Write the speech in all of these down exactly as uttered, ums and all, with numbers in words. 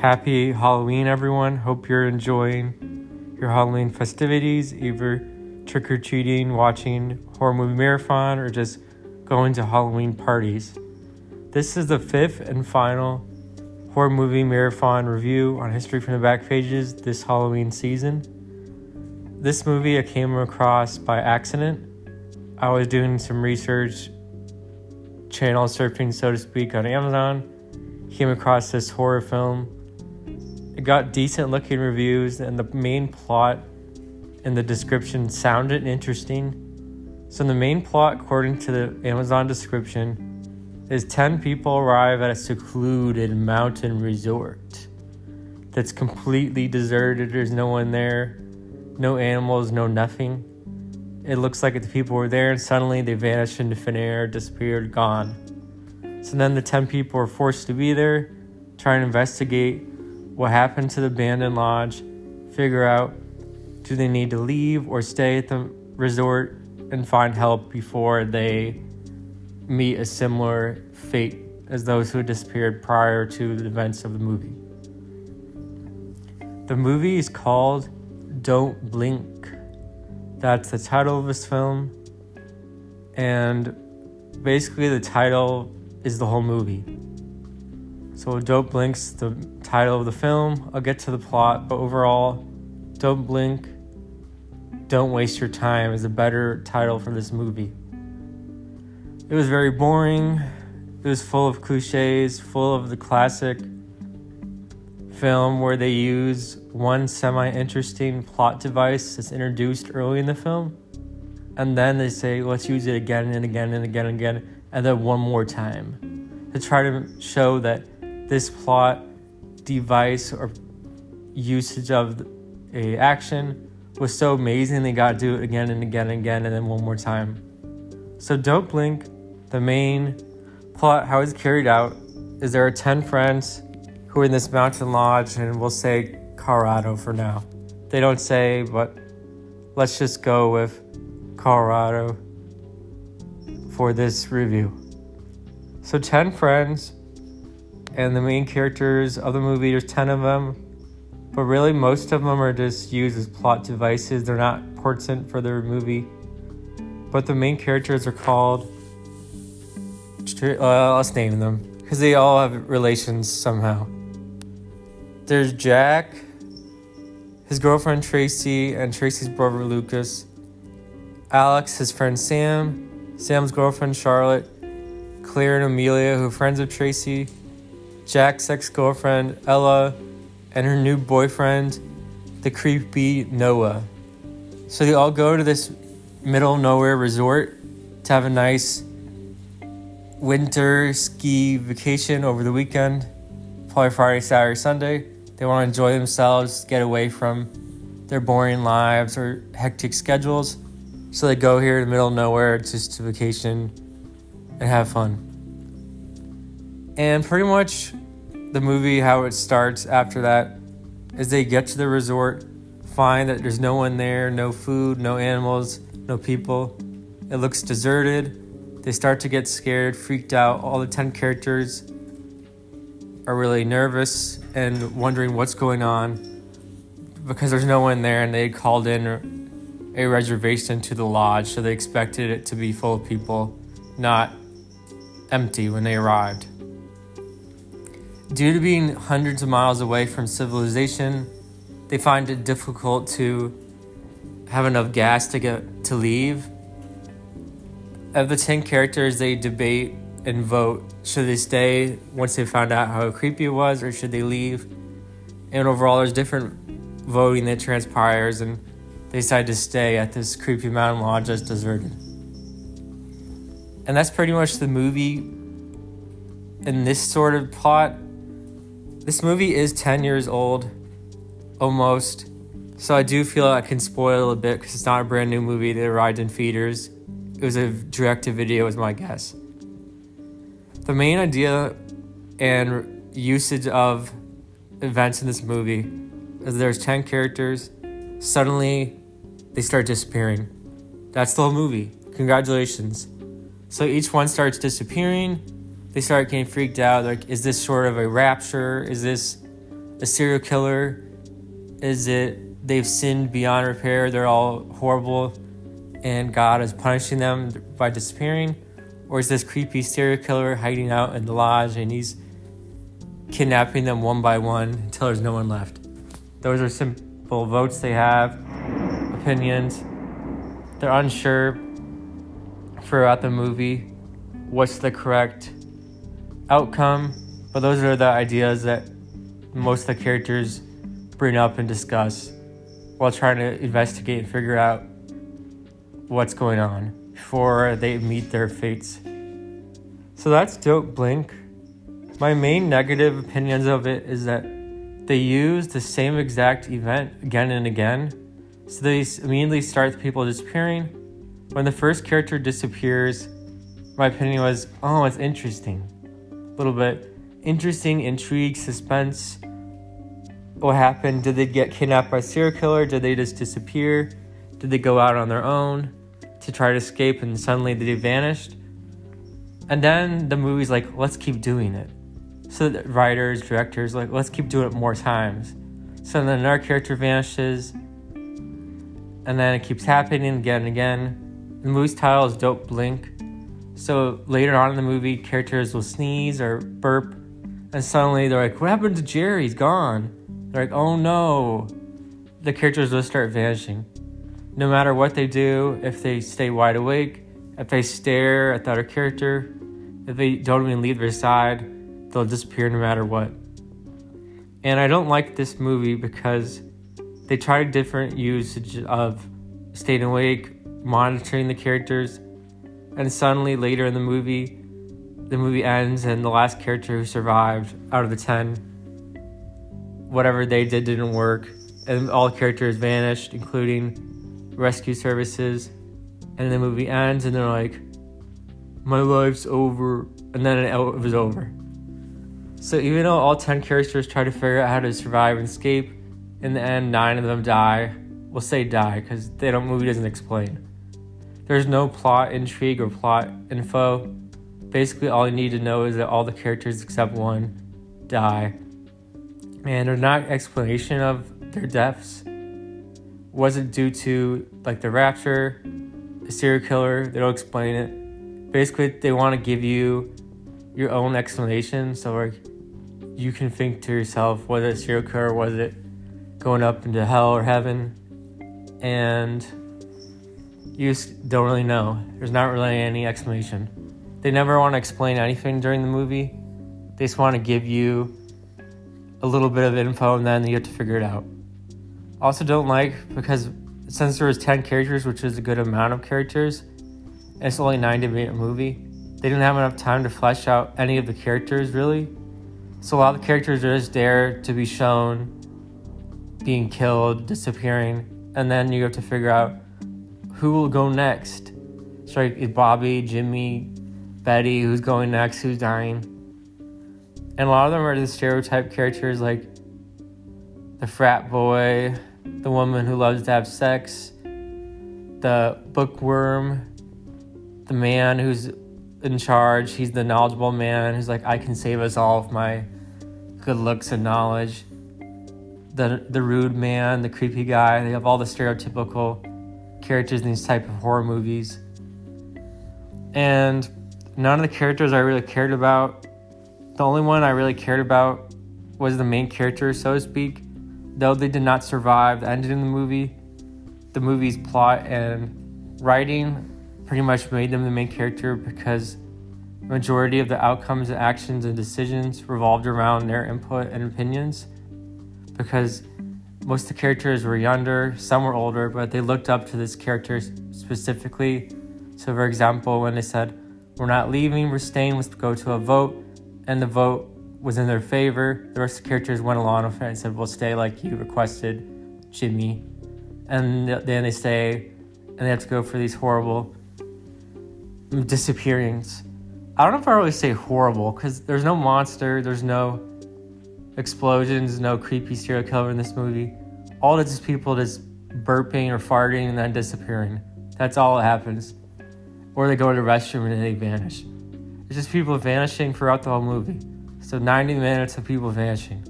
Happy Halloween, everyone. Hope you're enjoying your Halloween festivities, either trick-or-treating, watching horror movie marathon, or just going to Halloween parties. This is the fifth and final horror movie marathon review on History from the Back Pages this Halloween season. This movie I came across by accident. I was doing some research, channel surfing, so to speak, on Amazon. Came across this horror film. It got decent looking reviews, and the main plot and the description sounded interesting. So the main plot, according to the Amazon description, is ten people arrive at a secluded mountain resort that's completely deserted. There's no one there, no animals, no nothing. It looks like the people were there and suddenly they vanished into thin air, disappeared, gone. So then the ten people are forced to be there, try and investigate what happened to the abandoned lodge, figure out do they need to leave or stay at the resort and find help before they meet a similar fate as those who disappeared prior to the events of the movie. The movie is called Don't Blink. That's the title of this film. And basically the title is the whole movie. So Don't Blink's the title of the film. I'll get to the plot, but overall, Don't Blink, Don't Waste Your Time is a better title for this movie. It was very boring. It was full of cliches, full of the classic film where they use one semi-interesting plot device that's introduced early in the film. And then they say, let's use it again and again and again and again, and then one more time to try to show that this plot device or usage of the A action was so amazing they got to do it again and again and again and then one more time. So Don't Blink, the main plot, how it's carried out, is there are ten friends who are in this mountain lodge, and we'll say Colorado for now. They don't say, but let's just go with Colorado for this review. So ten friends, and the main characters of the movie, there's ten of them. But really, most of them are just used as plot devices. They're not important for their movie. But the main characters are called... Uh, let's name them, because they all have relations somehow. There's Jack, his girlfriend Tracy, and Tracy's brother Lucas. Alex, his friend Sam. Sam's girlfriend Charlotte. Claire and Amelia, who are friends of Tracy. Jack's ex-girlfriend Ella, and her new boyfriend, the creepy Noah. So they all go to this middle nowhere resort to have a nice winter ski vacation over the weekend, probably Friday, Saturday, Sunday. They want to enjoy themselves, get away from their boring lives or hectic schedules. So they go here to the middle of nowhere just to vacation and have fun. And pretty much the movie, how it starts after that, is they get to the resort, find that there's no one there, no food, no animals, no people. It looks deserted. They start to get scared, freaked out. All the ten characters are really nervous and wondering what's going on because there's no one there, and they called in a reservation to the lodge, so they expected it to be full of people, not empty when they arrived. Due to being hundreds of miles away from civilization, they find it difficult to have enough gas to get to leave. Of the ten characters, they debate and vote. Should they stay once they found out how creepy it was, or should they leave? And overall, there's different voting that transpires, and they decide to stay at this creepy mountain lodge that's deserted. And that's pretty much the movie in this sort of plot. This movie is ten years old, almost, so I do feel I can spoil a bit because it's not a brand new movie that arrived in theaters. It was a direct-to-video, is my guess. The main idea and usage of events in this movie is there's ten characters. Suddenly, they start disappearing. That's the whole movie. Congratulations. So each one starts disappearing. They start getting freaked out, like, is this sort of a rapture? Is this a serial killer? Is it they've sinned beyond repair, they're all horrible, and God is punishing them by disappearing? Or is this creepy serial killer hiding out in the lodge and he's kidnapping them one by one until there's no one left? Those are simple votes they have, opinions. They're unsure throughout the movie what's the correct outcome, but those are the ideas that most of the characters bring up and discuss while trying to investigate and figure out what's going on before they meet their fates. So that's Don't Blink. My main negative opinions of it is that they use the same exact event again and again. So they immediately start with people disappearing. When the first character disappears, my opinion was, oh, it's interesting. A little bit interesting, intrigue, suspense. What happened? Did they get kidnapped by a serial killer? Did they just disappear? Did they go out on their own to try to escape and suddenly they vanished? And then the movie's like, let's keep doing it. So the writers, directors, like, let's keep doing it more times. So then another character vanishes. And then it keeps happening again and again. The movie's title is Don't Blink. So later on in the movie, characters will sneeze or burp. And suddenly they're like, what happened to Jerry? He's gone. They're like, oh no. The characters will start vanishing. No matter what they do, if they stay wide awake, if they stare at the other character, if they don't even leave their side, they'll disappear no matter what. And I don't like this movie because they try different usage of staying awake, monitoring the characters, and suddenly later in the movie, the movie ends and the last character who survived out of the ten, whatever they did didn't work, and all characters vanished, including rescue services, and the movie ends and they're like, my life's over, and then it was over. So even though all ten characters try to figure out how to survive and escape, in the end, nine of them die. We'll say die because the movie doesn't explain. There's no plot intrigue or plot info. Basically, all you need to know is that all the characters except one die. And there's not explanation of their deaths. Was it due to, like, the rapture, the serial killer? They don't explain it. Basically, they want to give you your own explanation. So, like, you can think to yourself, was it serial killer or was it going up into hell or heaven, and you just don't really know. There's not really any explanation. They never want to explain anything during the movie. They just want to give you a little bit of info, and then you have to figure it out. Also don't like, because since there was ten characters, which is a good amount of characters, and it's only a ninety minute movie, they didn't have enough time to flesh out any of the characters, really. So a lot of the characters are just there to be shown being killed, disappearing, and then you have to figure out who will go next. So like Bobby, Jimmy, Betty, who's going next, who's dying. And a lot of them are the stereotype characters like the frat boy, the woman who loves to have sex, the bookworm, the man who's in charge, he's the knowledgeable man who's like, I can save us all with my good looks and knowledge. The, the rude man, the creepy guy. They have all the stereotypical characters in these type of horror movies. And none of the characters I really cared about. The only one I really cared about was the main character, so to speak. Though they did not survive the ending of the movie, the movie's plot and writing pretty much made them the main character because the majority of the outcomes and actions and decisions revolved around their input and opinions. Because most of the characters were younger, some were older, but they looked up to this character specifically. So for example, when they said, we're not leaving, we're staying, let's go to a vote, and the vote was in their favor, the rest of the characters went along with it and said, we'll stay like you requested, Jimmy. And then they stay, and they have to go for these horrible disappearings. I don't know if I really say horrible, because there's no monster, there's no explosions, no creepy serial killer in this movie. All it's just people just burping or farting and then disappearing. That's all that happens. Or they go to the restroom and they vanish. It's just people vanishing throughout the whole movie. So ninety minutes of people vanishing.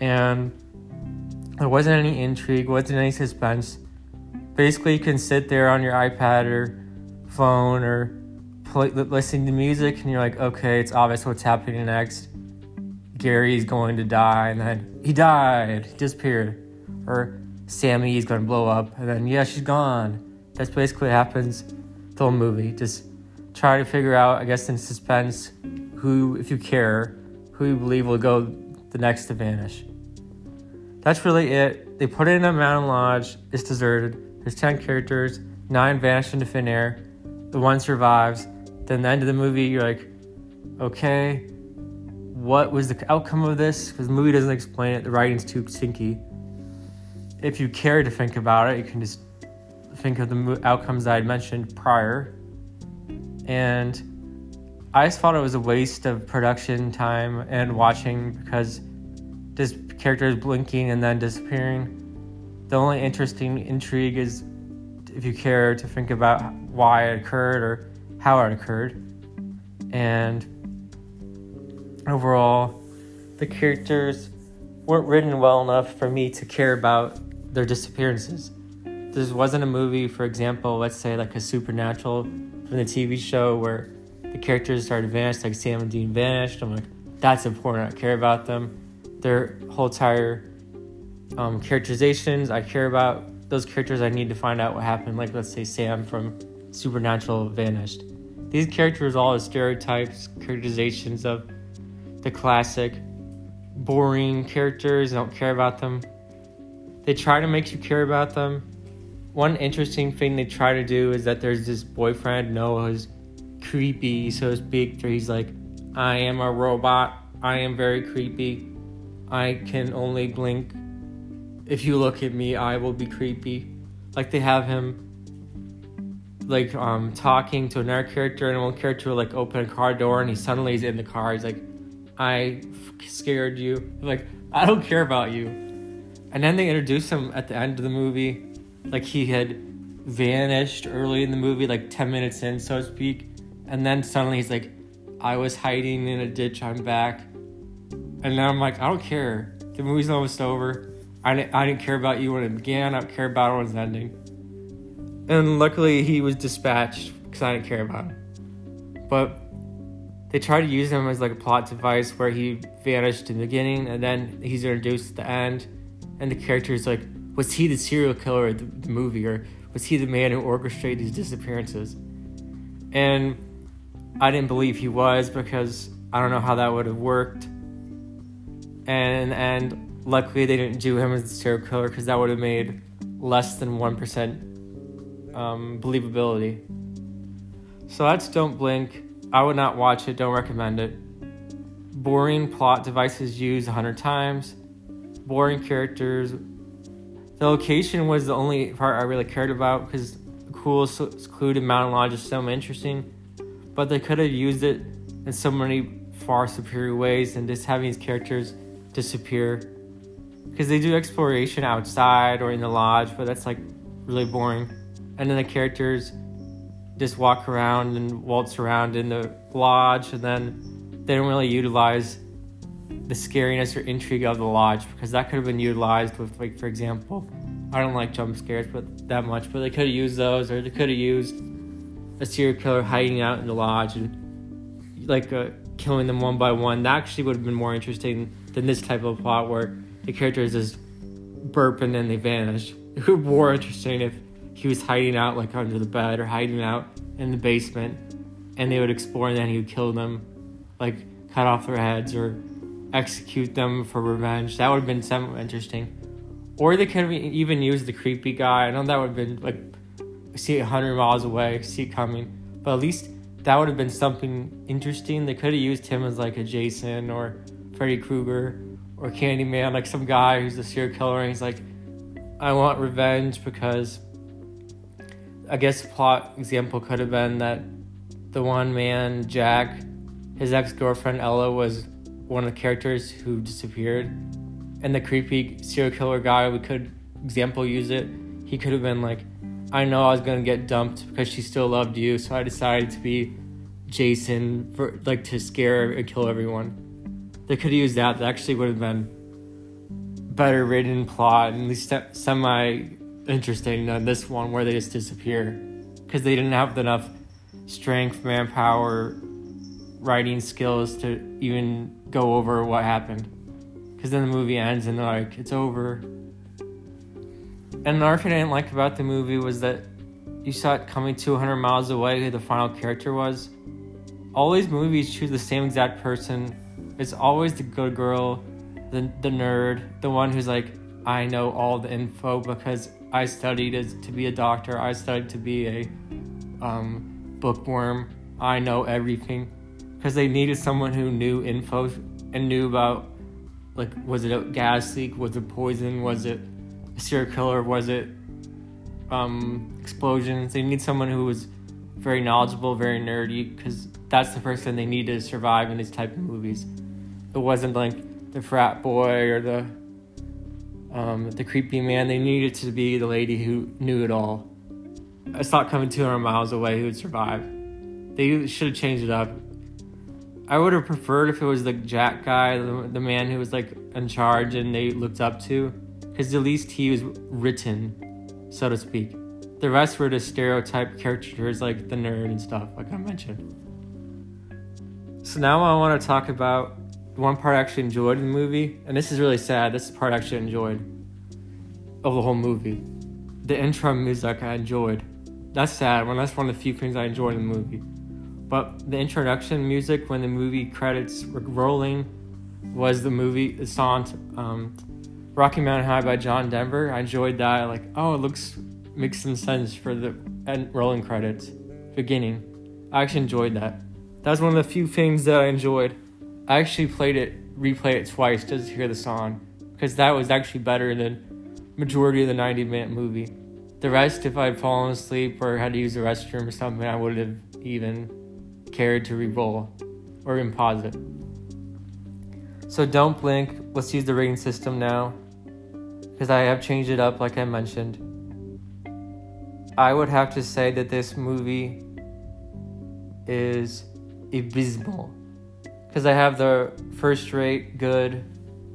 and there wasn't any intrigue, wasn't any suspense. Basically, you can sit there on your iPad or phone or play, listen to music, and you're like, okay, it's obvious what's happening next. Gary's going to die, and then he died, he disappeared. Or Sammy is going to blow up, and then, yeah, she's gone. That's basically what happens the whole movie. Just try to figure out, I guess, in suspense, who, if you care, who you believe will go the next to vanish. That's really it. They put it in a mountain lodge. It's deserted. There's ten characters. Nine vanish into thin air. The one survives. Then the end of the movie, you're like, okay, what was the outcome of this? Because the movie doesn't explain it. The writing's too stinky. If you care to think about it, you can just think of the mo- outcomes that I mentioned prior. And I just thought it was a waste of production time and watching, because just characters blinking and then disappearing. The only interesting intrigue is if you care to think about why it occurred or how it occurred. And overall, the characters weren't written well enough for me to care about their disappearances. This wasn't a movie, for example, let's say like a Supernatural from the T V show where the characters started to vanish, like Sam and Dean vanished. I'm like, that's important, I care about them. Their whole entire um, characterizations, I care about those characters. I need to find out what happened. Like, let's say Sam from Supernatural vanished. These characters all are stereotypes, characterizations of the classic boring characters. I don't care about them. They try to make you care about them. One interesting thing they try to do is that there's this boyfriend, Noah, who's creepy, so to speak. He's like, I am a robot. I am very creepy. I can only blink. If you look at me, I will be creepy. Like, they have him like um talking to another character, and one character will like open a car door and he suddenly is in the car. He's like, I scared you. I'm like, I don't care about you. And then they introduce him at the end of the movie, like he had vanished early in the movie, like ten minutes in, so to speak. And then suddenly he's like, I was hiding in a ditch, I'm back. And now I'm like, I don't care. The movie's almost over. I didn't, I didn't care about you when it began. I don't care about it when it's ending. And luckily, he was dispatched because I didn't care about him. But they try to use him as like a plot device where he vanished in the beginning and then he's introduced at the end. And the character is like, was he the serial killer of the, the movie? Or was he the man who orchestrated these disappearances? And I didn't believe he was, because I don't know how that would have worked. And and luckily they didn't do him as a serial killer, because that would have made less than one percent um, believability. So that's Don't Blink. I would not watch it. Don't recommend it. Boring plot devices used a hundred times. Boring characters. The location was the only part I really cared about, because the cool, secluded mountain lodge is so interesting. But they could have used it in so many far superior ways than just having these characters disappear, because they do exploration outside or in the lodge, but that's like really boring. And then the characters just walk around and waltz around in the lodge, and then they don't really utilize the scariness or intrigue of the lodge, because that could have been utilized with, like, for example, I don't like jump scares but that much, but they could have used those, or they could have used a serial killer hiding out in the lodge and like a killing them one by one. That actually would have been more interesting than this type of plot where the character is just burping and they vanish. It would be more interesting if he was hiding out like under the bed or hiding out in the basement, and they would explore, and then he would kill them, like cut off their heads or execute them for revenge. That would have been somewhat interesting. Or they could have even used the creepy guy. I know that would have been like, see it a hundred miles away, see it coming, but at least that would have been something interesting. They could have used him as like a Jason or Freddy Krueger or Candyman, like some guy who's a serial killer and he's like, I want revenge. Because I guess the plot example could have been that the one man, Jack, his ex-girlfriend Ella was one of the characters who disappeared, and the creepy serial killer guy, we could example use it. He could have been like, I know I was going to get dumped because she still loved you, so I decided to be Jason, for, like, to scare and kill everyone. They could have used that. That actually would have been better written plot and at least semi interesting than this one where they just disappear because they didn't have enough strength, manpower, writing skills to even go over what happened. Because then the movie ends and they're like, it's over. And another thing I didn't like about the movie was that you saw it coming two hundred miles away who the final character was. All these movies choose the same exact person. It's always the good girl, the the nerd, the one who's like, I know all the info because I studied as, to be a doctor. I studied to be a um, bookworm. I know everything. Because they needed someone who knew info and knew about, like, was it a gas leak? Was it poison? Was it a serial killer? Was it um, explosions? They need someone who was very knowledgeable, very nerdy, because that's the person they need to survive in these type of movies. It wasn't like the frat boy or the um, the creepy man. They needed to be the lady who knew it all. It's not coming two hundred miles away who would survive. They should have changed it up. I would have preferred if it was the Jack guy, the, the man who was like in charge and they looked up to, because at least he was written, so to speak. The rest were just stereotype caricatures like the nerd and stuff, like I mentioned. So now I want to talk about one part I actually enjoyed in the movie, and this is really sad, this part I actually enjoyed of the whole movie. The intro music I enjoyed. That's sad, when that's one of the few things I enjoyed in the movie. But the introduction music when the movie credits were rolling was the movie the song um, Rocky Mountain High by John Denver. I enjoyed that. Like, oh, it looks makes some sense for the end rolling credits beginning. I actually enjoyed that. That was one of the few things that I enjoyed. I actually played it, replayed it twice just to hear the song because that was actually better than majority of the ninety minute movie. The rest, if I'd fallen asleep or had to use the restroom or something, I would have even cared to re-roll or even pause it. So Don't Blink, let's use the rating system now because I have changed it up like I mentioned. I would have to say that this movie is abysmal because I have the first rate good,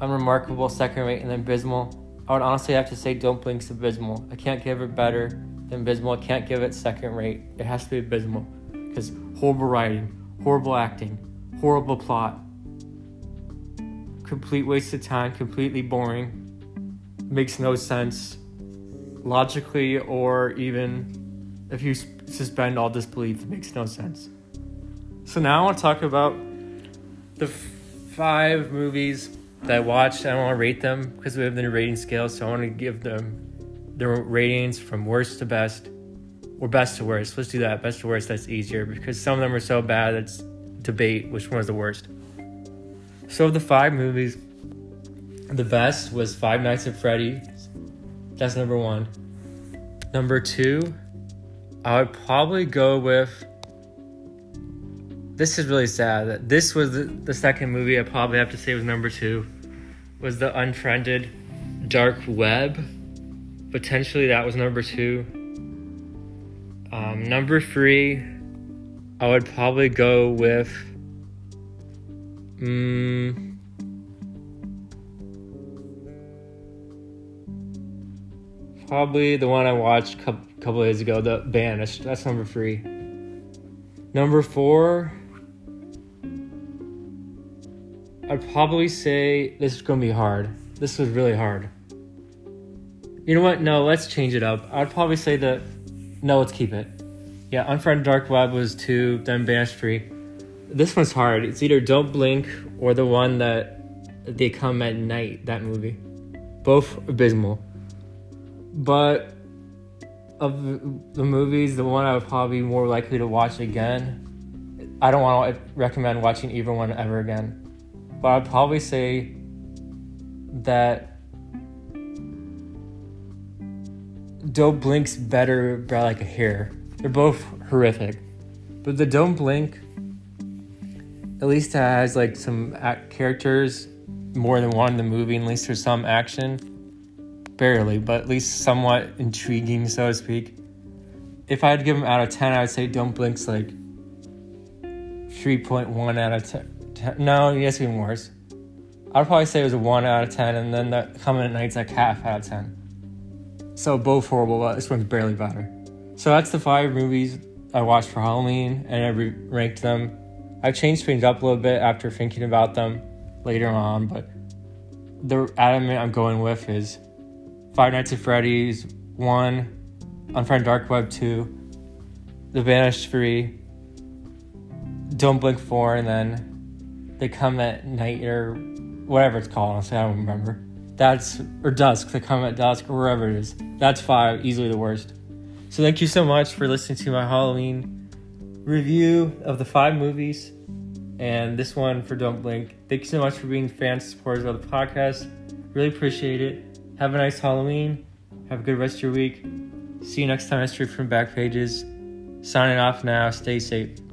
unremarkable, second rate, and then abysmal. I would honestly have to say Don't Blink's abysmal. I can't give it better than abysmal. I can't give it second rate. It has to be abysmal because horrible writing, horrible acting, horrible plot, complete waste of time, completely boring, makes no sense logically or even if you suspend all disbelief, it makes no sense. So now I want to talk about the f- five movies that I watched. I don't want to rate them because we have the new rating scale, so I want to give them their ratings from worst to best. Or best to worst. Let's do that. Best to worst, that's easier because some of them are so bad it's debate which one is the worst. So of the five movies, the best was Five Nights at Freddy's. That's number one. Number two, I would probably go with... This is really sad. This was the, the second movie I probably have to say was number two. Was the Unfriended Dark Web. Potentially that was number two. Um, number three, I would probably go with, um, probably the one I watched a couple, couple days ago, The Vanished. That's number three. Number four, I'd probably say, this is going to be hard. This was really hard. You know what? No, let's change it up. I'd probably say the... No, let's keep it. Yeah, Unfriended Dark Web was two, then Vanished three. This one's hard. It's either Don't Blink or the one that They Come at Night, that movie. Both abysmal. But of the movies, the one I would probably be more likely to watch again. I don't want to recommend watching either one ever again. But I'd probably say that Don't Blink's better by like a hair. They're both horrific. But the Don't Blink at least has like some act- characters, more than one in the movie, and at least there's some action. Barely, but at least somewhat intriguing, so to speak. If I had to give them out of ten, I would say Don't Blink's like three point one out of ten. No, yes, even worse. I'd probably say it was a one out of ten, and then the Coming at Night's like half out of ten. So both horrible, but this one's barely better. So that's the five movies I watched for Halloween, and I ranked them. I've changed things up a little bit after thinking about them later on, but the adamant I'm going with is Five Nights at Freddy's one, Unfriended Dark Web two, The Vanished three, Don't Blink four, and then They Come at Night, or whatever it's called, honestly, I don't remember. That's, or Dusk, They Come at Dusk, or wherever it is. That's five, easily the worst. So thank you so much for listening to my Halloween review of the five movies and this one for Don't Blink. Thank you so much for being fans and supporters of the podcast. Really appreciate it. Have a nice Halloween. Have a good rest of your week. See you next time. Straight from Back Pages. Signing off now. Stay safe.